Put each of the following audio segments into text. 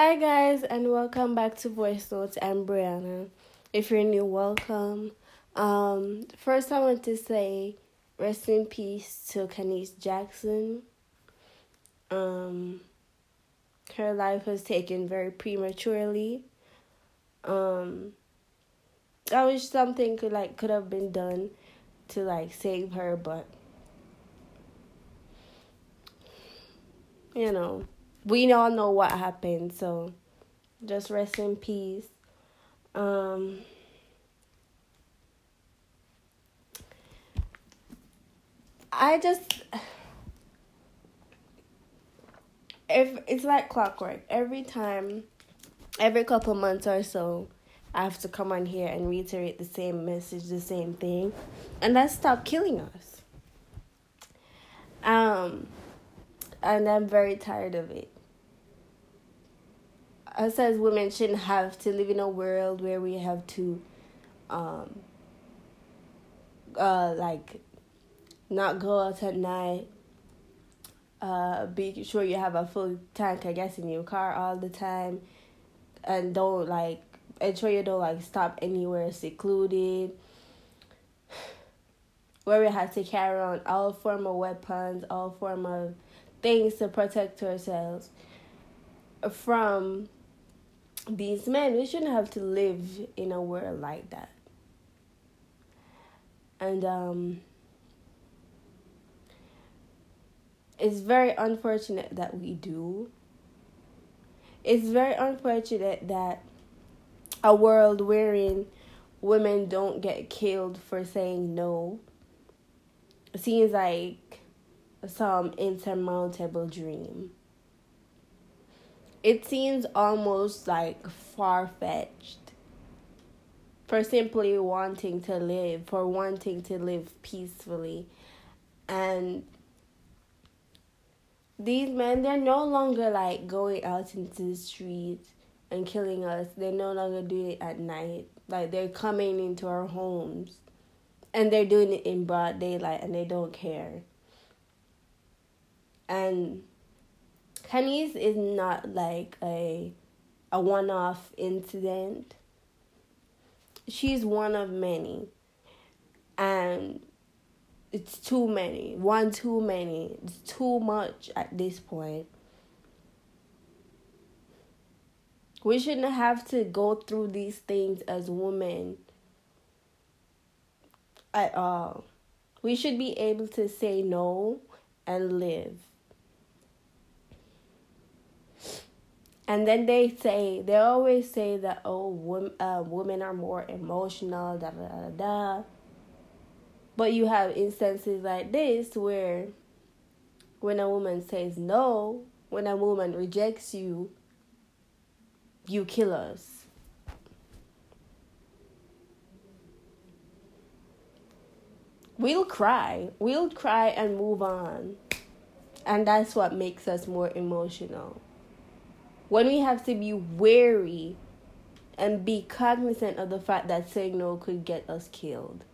Hi guys, and welcome back to Voice Notes. I'm Brianna. If you're new, welcome. First I want to say rest in peace to Kanise Jackson. Her life was taken very prematurely. I wish something could have been done to save her, but you know, we all know what happened, so just rest in peace. If it's like clockwork, every couple months or so, I have to come on here and reiterate the same message, the same thing, and that's stop killing us. And I'm very tired of it. Us as women shouldn't have to live in a world where we have to, not go out at night. Be sure you have a full tank of gas in your car all the time, and don't ensure you don't stop anywhere secluded, where we have to carry on all form of weapons, all form of things to protect ourselves from these men. We shouldn't have to live in a world like that. And it's very unfortunate that we do. It's very unfortunate that a world wherein women don't get killed for saying no seems like some insurmountable dream. It seems almost far-fetched for simply wanting to live, peacefully. And these men, they're no longer going out into the streets and killing us. They no longer do it at night. They're coming into our homes, and they're doing it in broad daylight, and they don't care. And Kanise is not a one-off incident. She's one of many, and it's too many. One too many. It's too much at this point. We shouldn't have to go through these things as women at all. We should be able to say no and live. And then they always say that, oh, women are more emotional, da da da da. But you have instances like this where when a woman says no, when a woman rejects you, you kill us. We'll cry and move on. And that's what makes us more emotional. When we have to be wary and be cognizant of the fact that saying no could get us killed.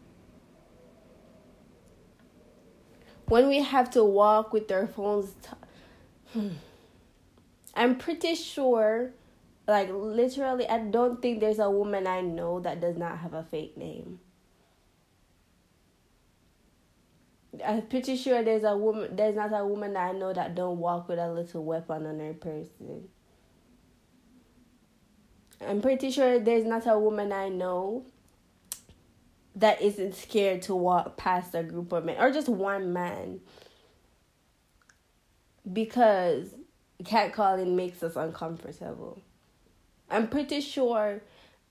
When we have to walk with our phones. I'm pretty sure, literally, I don't think there's a woman I know that does not have a fake name. I'm pretty sure there's not a woman that I know that don't walk with a little weapon on her person. I'm pretty sure there's not a woman I know that isn't scared to walk past a group of men or just one man, because catcalling makes us uncomfortable. I'm pretty sure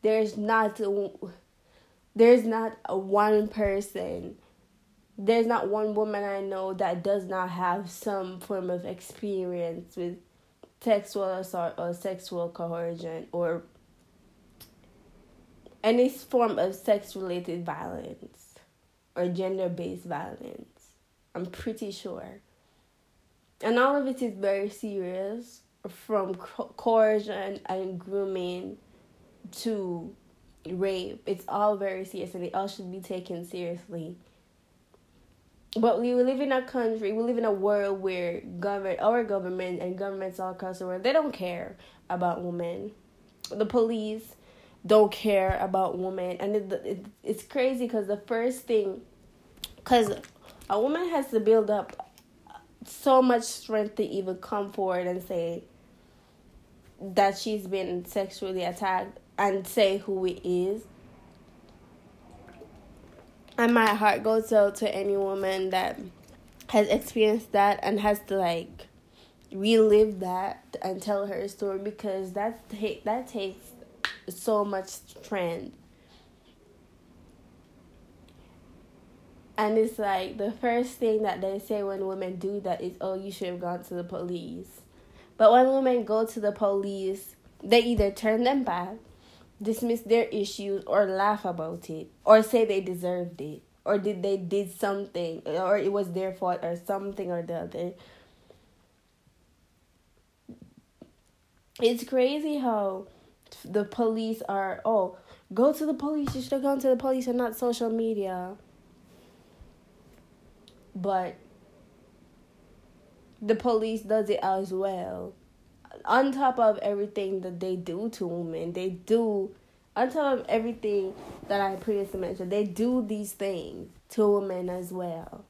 there's not one woman I know that does not have some form of experience with sexual assault or sexual coercion or any form of sex-related violence or gender-based violence. I'm pretty sure. And all of it is very serious, from coercion and grooming to rape. It's all very serious, and it all should be taken seriously. But we live in a world where our government and governments all across the world, they don't care. about women. The police don't care about women. And it's crazy because the first thing... Because a woman has to build up so much strength to even come forward and say that she's been sexually attacked and say who it is. And my heart goes out to any woman that has experienced that and has to, like, relive that and tell her story, because that takes so much strength. And it's like the first thing that they say when women do that is, oh, you should have gone to the police. But when women go to the police, they either turn them back, dismiss their issues, or laugh about it, or say they deserved it, or did something, or it was their fault, or something or the other. It's crazy how the police are, oh, go to the police, you should have gone to the police and not social media. But the police does it as well. On top of everything that they do to women, they do, on top of everything that I previously mentioned, they do these things to women as well.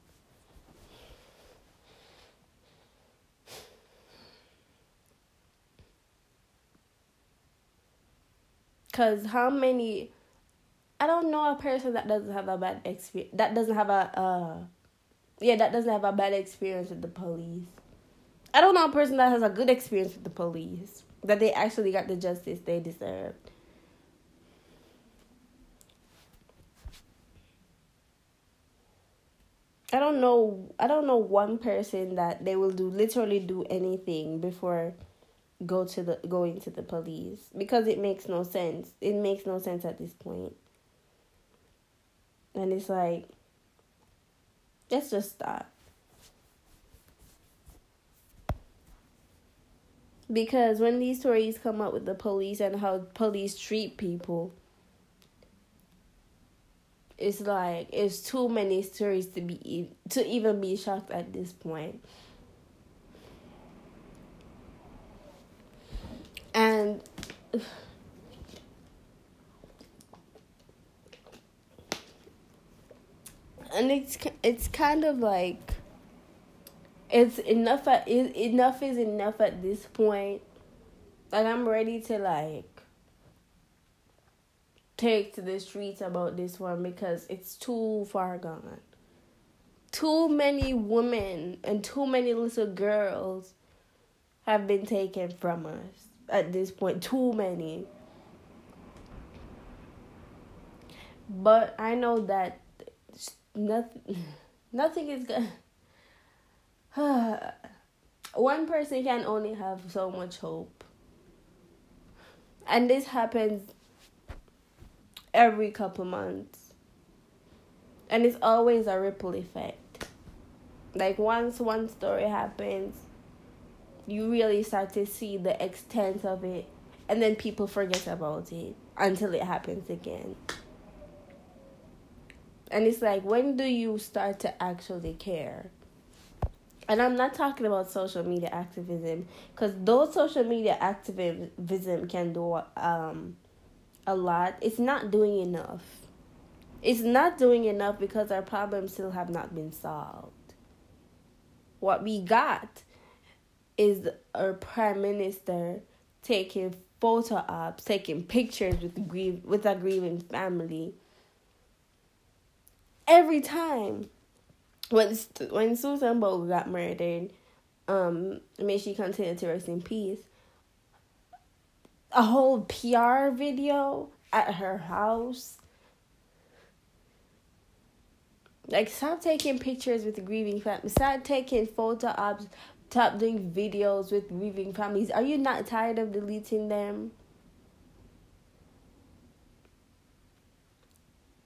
Because how many, I don't know a person that doesn't have a bad experience, that doesn't have a bad experience with the police. I don't know a person that has a good experience with the police, that they actually got the justice they deserved. I don't know one person that they will literally do anything before going to the police, because it makes no sense. It makes no sense at this point. And it's like, let's just stop. Because when these stories come up with the police and how police treat people, it's like, it's too many stories to even be shocked at this point. And it's kind of like, it's enough. Enough is enough at this point. Like, I'm ready to, like, take to the streets about this one, because it's too far gone. Too many women and too many little girls have been taken from us at this point. Too many. But I know that nothing is good. One person can only have so much hope. And this happens every couple months. And it's always a ripple effect. Like, once one story happens, you really start to see the extent of it. And then people forget about it until it happens again. And it's like, when do you start to actually care? And I'm not talking about social media activism, because though social media activism can do a lot, it's not doing enough. It's not doing enough because our problems still have not been solved. What we got is our prime minister taking photo ops, taking pictures with a grieving family. Every time when Susan Boggus got murdered, may she continue to rest in peace, a whole PR video at her house. Like, stop taking pictures with grieving families. Stop taking photo ops. Stop doing videos with grieving families. Are you not tired of deleting them?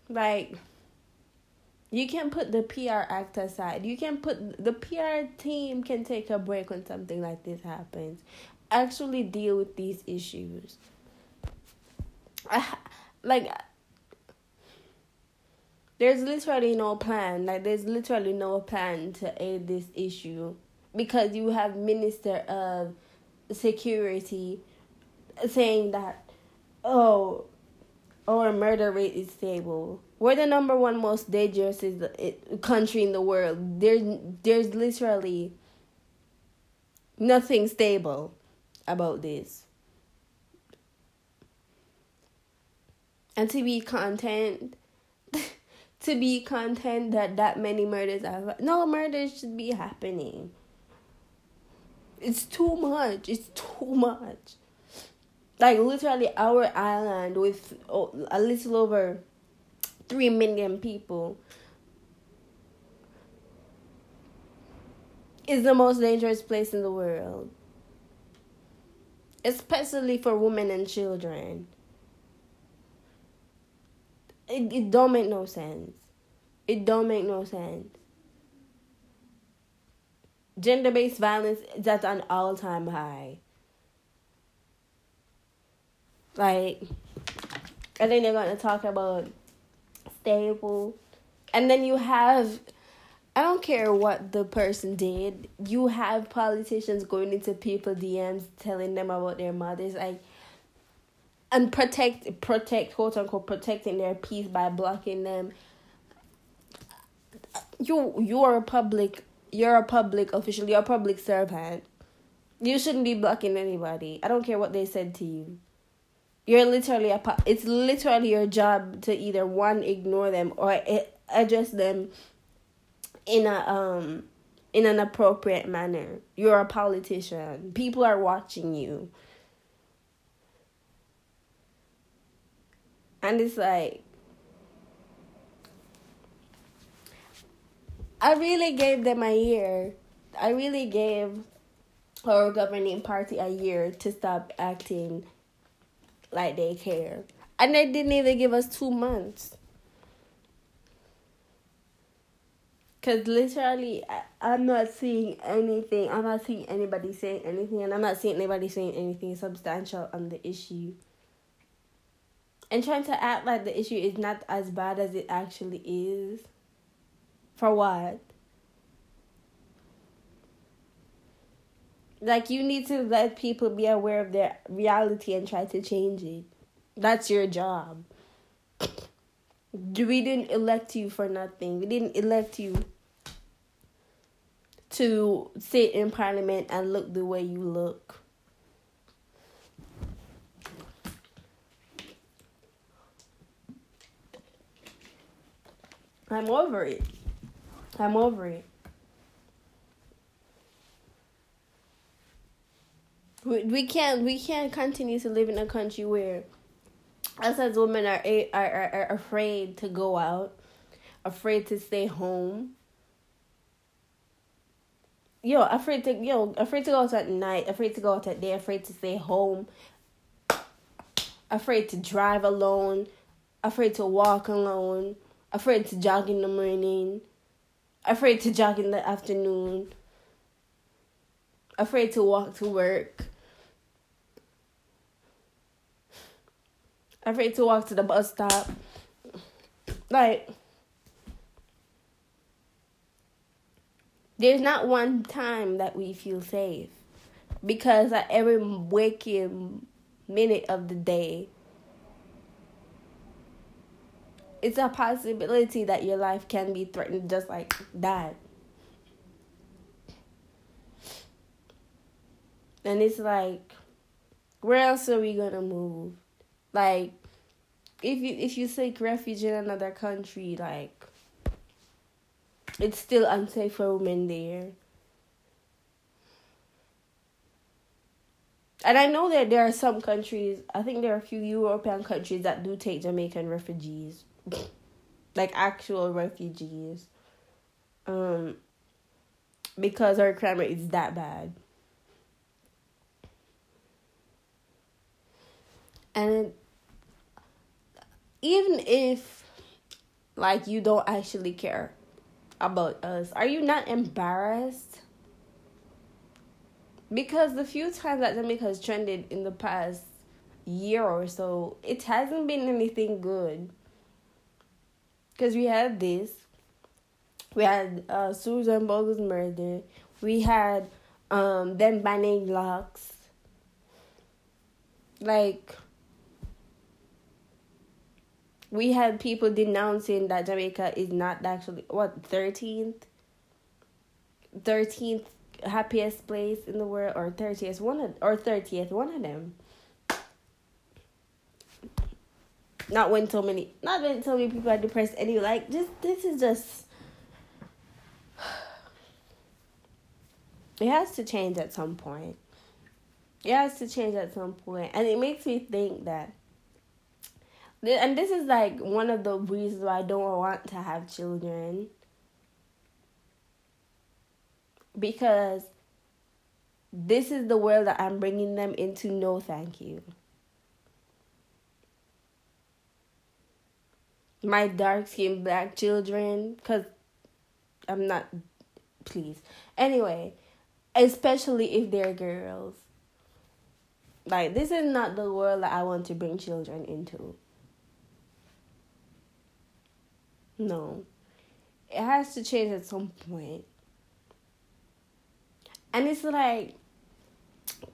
Like... you can put the PR act aside. You can put... the PR team can take a break when something like this happens. Actually deal with these issues. There's literally no plan. Like, there's literally no plan to aid this issue. Because you have Minister of Security saying that, oh, our murder rate is stable. We're the number one most dangerous country in the world. There's literally nothing stable about this. And to be content that many murders are... No, murders should be happening. It's too much. It's too much. Like, literally, our island with a little over 3 million people is the most dangerous place in the world. Especially for women and children. It don't make no sense. It don't make no sense. Gender-based violence is at an all-time high. Like, I think they're going to talk about stable. And then you have, I don't care what the person did, you have politicians going into people's DMs telling them about their mothers. Like, and protect, quote-unquote, protecting their peace by blocking them. You're a public official. You're a public servant. You shouldn't be blocking anybody. I don't care what they said to you. You're literally it's literally your job to either, one, ignore them or address them in an appropriate manner. You're a politician. People are watching you. And it's like, I really gave them a year. I really gave our governing party a year to stop acting like they care. And they didn't even give us 2 months. Because literally, I'm not seeing anything. I'm not seeing anybody saying anything. And I'm not seeing anybody saying anything substantial on the issue. And trying to act like the issue is not as bad as it actually is. For what? Like, you need to let people be aware of their reality and try to change it. That's your job. We didn't elect you for nothing. We didn't elect you to sit in parliament and look the way you look. I'm over it. We can't continue to live in a country where us as women are afraid to go out, afraid to stay home. Afraid to go out at night, afraid to go out at day, afraid to stay home, afraid to drive alone, afraid to walk alone. Afraid to jog in the morning. Afraid to jog in the afternoon. Afraid to walk to work. Afraid to walk to the bus stop. Like, there's not one time that we feel safe. Because at every waking minute of the day, it's a possibility that your life can be threatened just like that. And it's like, where else are we gonna move? Like, if you seek refuge in another country, like, it's still unsafe for women there. And I know that there are some countries, I think there are a few European countries that do take Jamaican refugees. Like, actual refugees, because our crime rate is that bad. And even if, like, you don't actually care about us, are you not embarrassed? Because the few times that Jamaica has trended in the past year or so, it hasn't been anything good. Because we had this. We had Susan Boggus murder. We had them banning locks. Like, we had people denouncing that Jamaica is not actually, what, 13th happiest place in the world, or 30th, one of them. Not when so many people are depressed, and you like, this is just, it has to change at some point. And it makes me think that, and this is like one of the reasons why I don't want to have children. Because this is the world that I'm bringing them into. No, thank you. My dark-skinned black children, because I'm not, please. Anyway, especially if they're girls. Like, this is not the world that I want to bring children into. No. It has to change at some point. And it's like,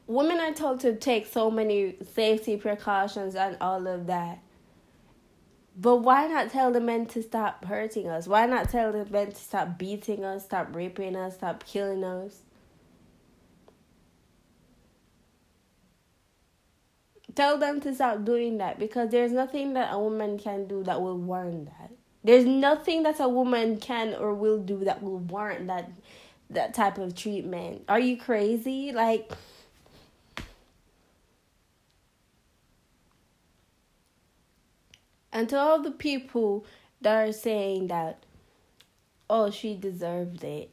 women are told to take so many safety precautions and all of that. But why not tell the men to stop hurting us? Why not tell the men to stop beating us, stop raping us, stop killing us? Tell them to stop doing that, because there's nothing that a woman can do that will warrant that. There's nothing that a woman can or will do that will warrant that type of treatment. Are you crazy? Like, and to all the people that are saying that, oh, she deserved it,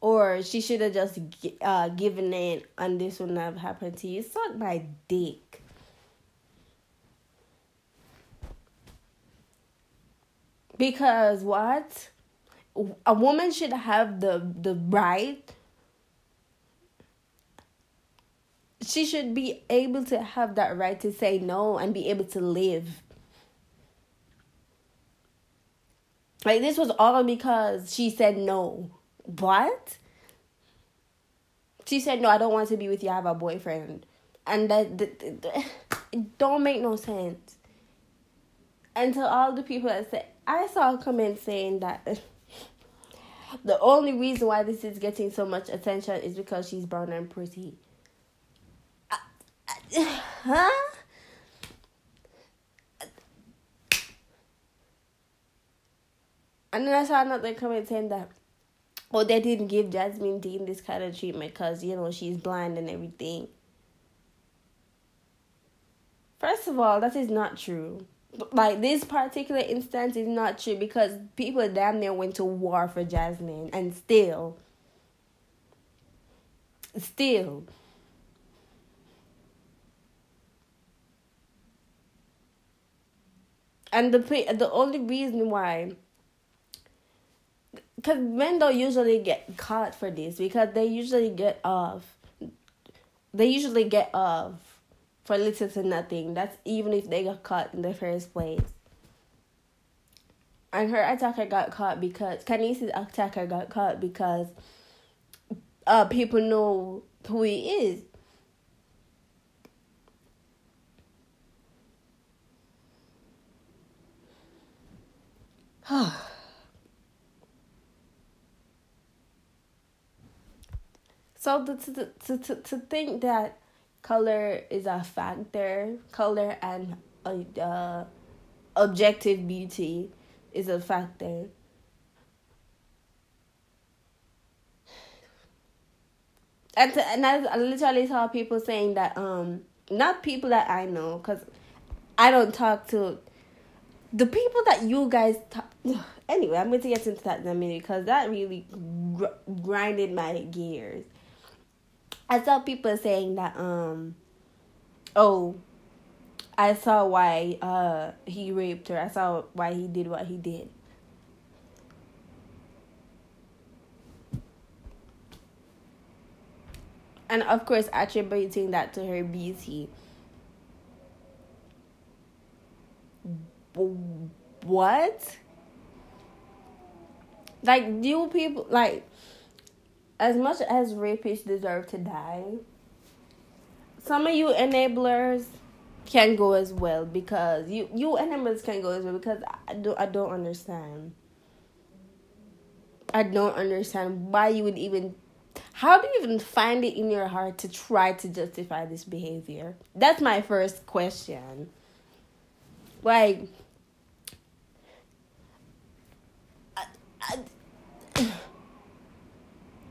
or she should have just given in and this would not have happened to you. Suck my dick. Because what? A woman should have the right. She should be able to have that right to say no and be able to live. Like, this was all because she said no. What? She said, no, I don't want to be with you. I have a boyfriend. And that it don't make no sense. And to all the people that say, I saw a comment saying that the only reason why this is getting so much attention is because she's brown and pretty. Huh? And then I saw another comment saying that, oh, they didn't give Jasmine Dean this kind of treatment because, you know, she's blind and everything. First of all, that is not true. Like, this particular instance is not true, because people damn near went to war for Jasmine, and still. And the only reason why, because men don't usually get caught for this, because they usually get off for little to nothing. That's even if they got caught in the first place. And her attacker got caught because Kanise's attacker got caught because people know who he is. So to think that color is a factor, color and objective beauty is a factor. And I literally saw people saying that, not people that I know, because I don't talk to the people that you guys talk. Anyway, I'm going to get into that in a minute, because that really grinded my gears. I saw people saying that, I saw why he raped her. I saw why he did what he did. And, of course, attributing that to her beauty. What? Like, you people, like, as much as rapists deserve to die, some of you enablers can go as well, because you enablers can go as well, because I don't understand. I don't understand why you would even, how do you even find it in your heart to try to justify this behavior? That's my first question. Like,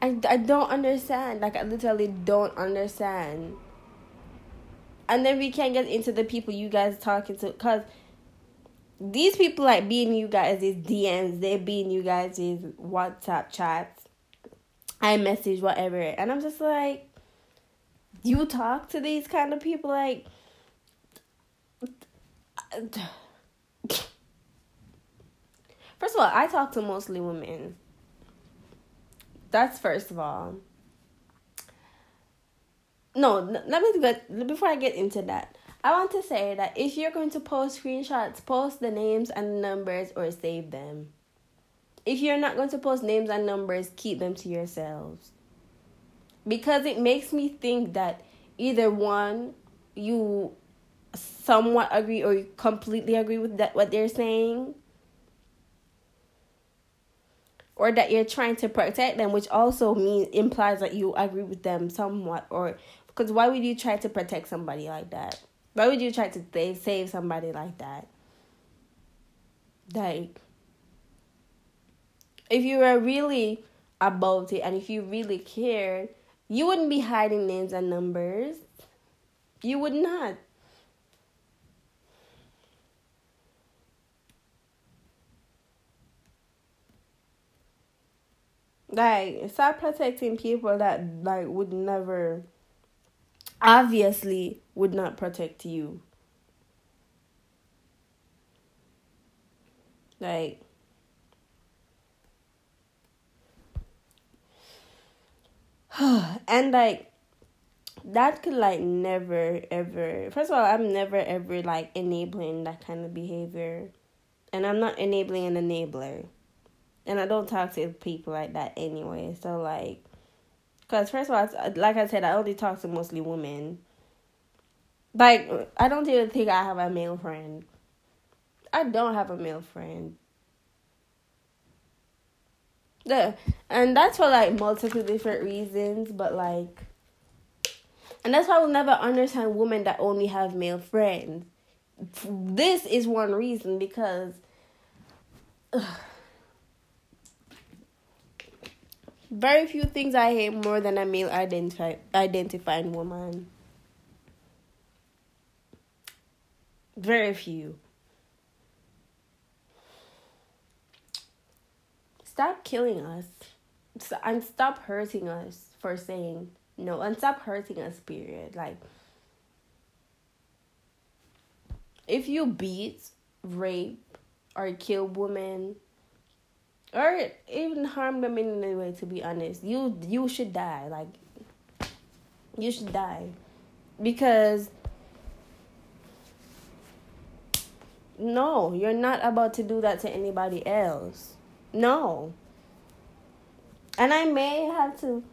I don't understand. Like, I literally don't understand. And then we can't get into the people you guys talking to, because these people like being you guys is DMs, they being you guys is WhatsApp chats, iMessage, whatever. And I'm just like, you talk to these kind of people like, first of all, I talk to mostly women. That's first of all. No, before I get into that, I want to say that if you're going to post screenshots, post the names and numbers or save them. If you're not going to post names and numbers, keep them to yourselves. Because it makes me think that either one, you somewhat agree or you completely agree with that what they're saying, or that you're trying to protect them, which also implies that you agree with them somewhat. Or because why would you try to protect somebody like that? Why would you try to save somebody like that? Like, if you were really about it and if you really cared, you wouldn't be hiding names and numbers. You would not. Like, stop protecting people that, like, would never, obviously, would not protect you. Like, and, like, that could, like, never, ever, first of all, I'm never, ever, like, enabling that kind of behavior. And I'm not enabling an enabler. And I don't talk to people like that anyway. So, like, because first of all, like I said, I only talk to mostly women. Like, I don't even think I have a male friend. I don't have a male friend. Yeah. And that's for, like, multiple different reasons. But, like, and that's why I will never understand women that only have male friends. This is one reason, because... very few things I hate more than a male identifying woman. Very few. Stop killing us. And stop hurting us for saying no. And stop hurting us, period. Like, if you beat, rape, or kill women... or even harm them in any way, to be honest, you should die. Like, you should die. Because, no, you're not about to do that to anybody else. No. And I may have to,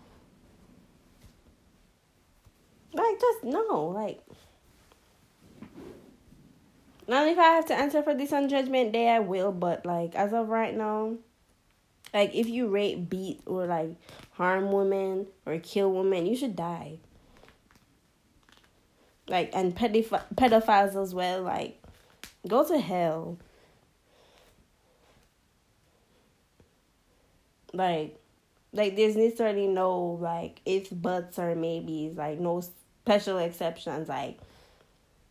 like, just, no, like. Now, if I have to answer for this on Judgment Day, I will. But, like, as of right now, like, if you rape, beat, or, like, harm women or kill women, you should die. Like, and pedophiles as well, like, go to hell. Like, there's necessarily no, like, ifs, buts, or maybes, like, no special exceptions. Like,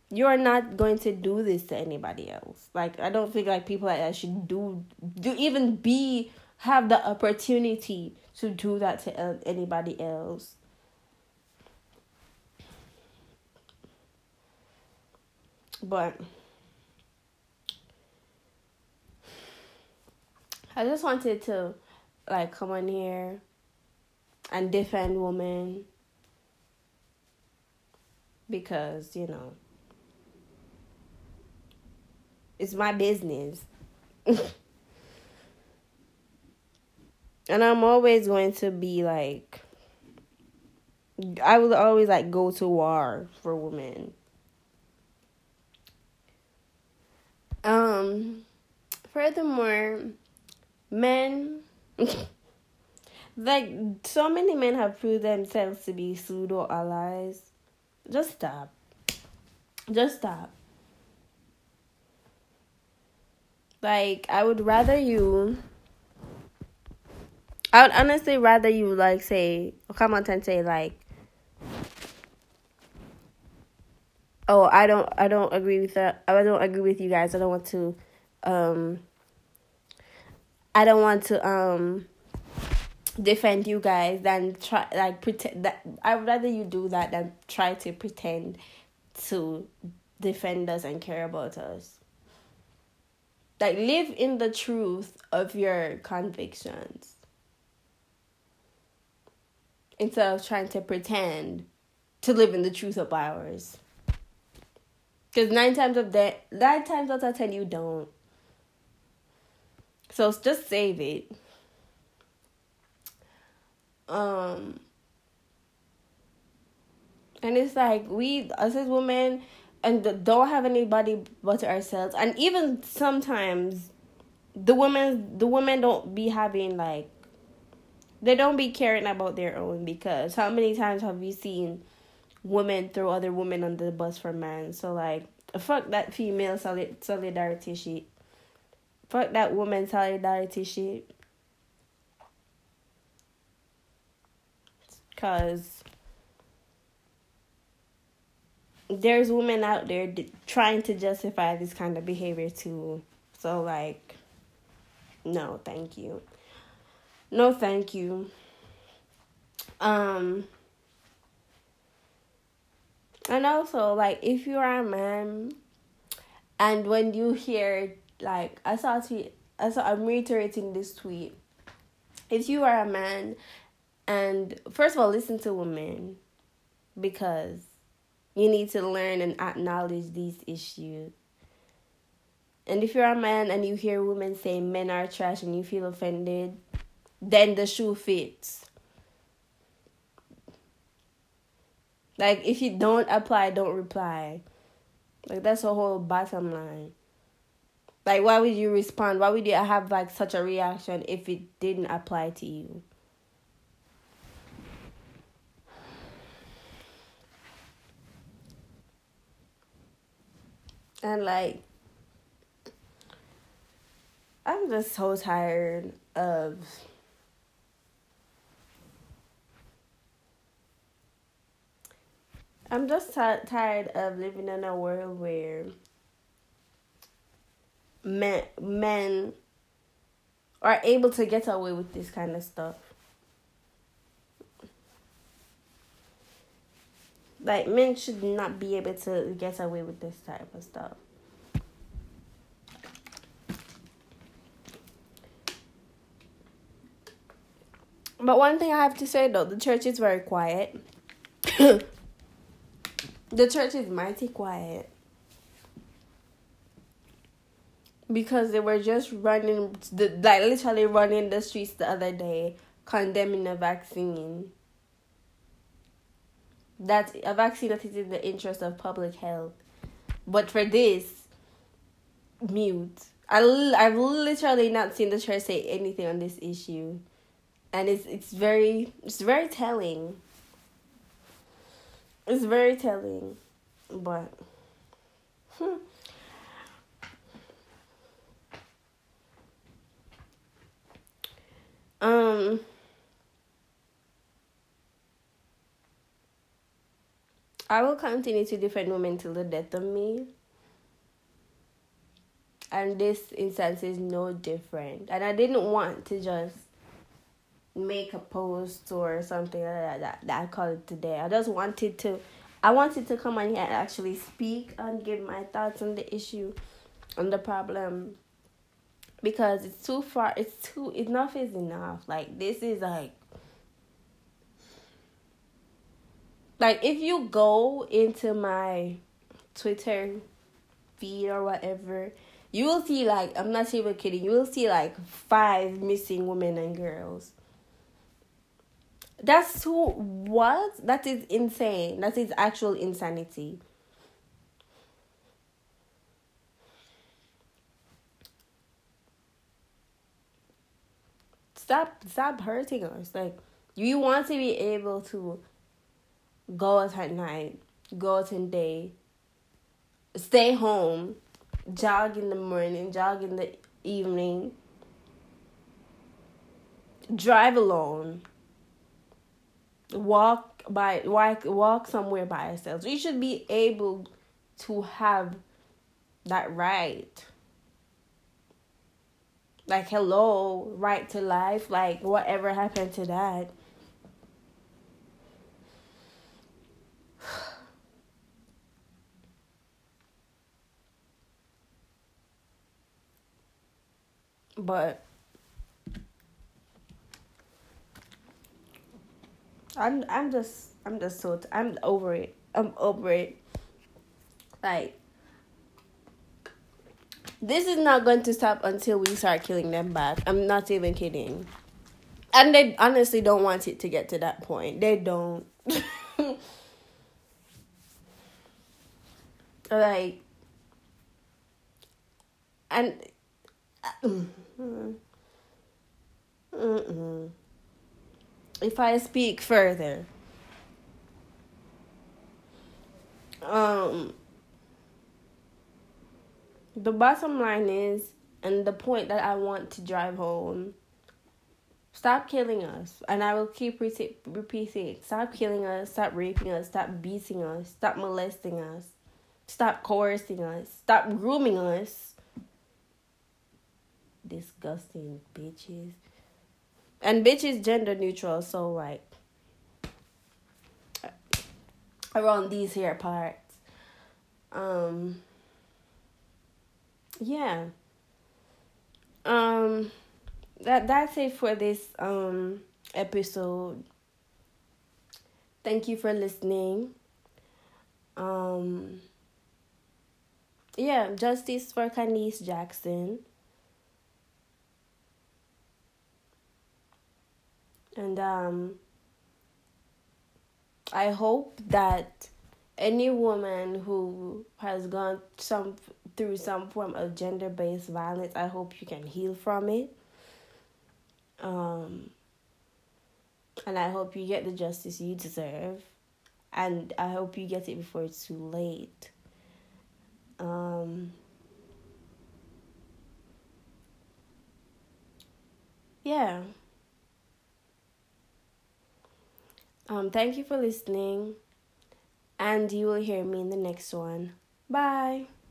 you're not going to do this to anybody else. Like, I don't think, like, people like that should do even be... have the opportunity to do that to anybody else. But I just wanted to, like, come on here and defend women, because, you know, it's my business. And I'm always going to be, like, I was always like go to war for women. Furthermore, men, like so many men have proved themselves to be pseudo allies. Just stop. Like, I would honestly rather you, like, say, come out and say, like, oh, I don't agree with that. I don't agree with you guys. I don't want to defend you guys than try, like, pretend that. I would rather you do that than try to pretend to defend us and care about us. Like, live in the truth of your convictions instead of trying to pretend to live in the truth of ours. Because 9 times out of 10, you don't. So just save it. And it's like, we, us as women, and don't have anybody but ourselves. And even sometimes, the women don't be having, like, they don't be caring about their own, because how many times have we seen women throw other women under the bus for men? So, like, fuck that female solidarity shit. Fuck that woman solidarity shit. Because there's women out there trying to justify this kind of behavior too. So, like, no, thank you. No, thank you. And also, like, if you are a man, and when you hear, like, I'm reiterating this tweet. If you are a man, and first of all, listen to women, because you need to learn and acknowledge these issues. And if you're a man and you hear women say men are trash and you feel offended, then the shoe fits. Like, if you don't apply, don't reply. Like, that's the whole bottom line. Like, why would you respond? Why would you have, like, such a reaction if it didn't apply to you? And, like, I'm just so tired of I'm just tired of living in a world where men are able to get away with this kind of stuff. Like, men should not be able to get away with this type of stuff. But one thing I have to say, though, the church is very quiet. The church is mighty quiet. Because they were just running the streets the other day, condemning a vaccine. That's a vaccine that is in the interest of public health. But for this, mute. I've literally not seen the church say anything on this issue. And it's very telling. It's very telling. But I will continue to defend women till the death of me. And this instance is no different. And I didn't want to just make a post or something like that I call it today. I wanted to come on here and actually speak and give my thoughts on the issue, on the problem. Because it's too far. Enough is enough. Like, this is like, if you go into my Twitter feed or whatever, you will see, like, I'm not even kidding, you will see, like, 5 missing women and girls. That's so what? That is insane. That is actual insanity. Stop hurting us. Like, you want to be able to go out at night, go out in the day, stay home, jog in the morning, jog in the evening, drive alone, walk somewhere by ourselves. We should be able to have that right. Like, hello, right to life. Like, whatever happened to that? But I'm over it. I'm over it. Like, this is not going to stop until we start killing them back. I'm not even kidding. And they honestly don't want it to get to that point. They don't. Like, and if I speak further, the bottom line is, and the point that I want to drive home, stop killing us. And I will keep repeating, stop killing us, stop raping us, stop beating us, stop molesting us, stop coercing us, stop grooming us. Disgusting bitches. And bitches gender neutral, so like around these here parts. Yeah. That's it for this episode. Thank you for listening. Yeah, justice for Kanise Jackson. And I hope that any woman who has gone through some form of gender-based violence, I hope you can heal from it. And I hope you get the justice you deserve. And I hope you get it before it's too late. Yeah. Thank you for listening, and you will hear me in the next one. Bye.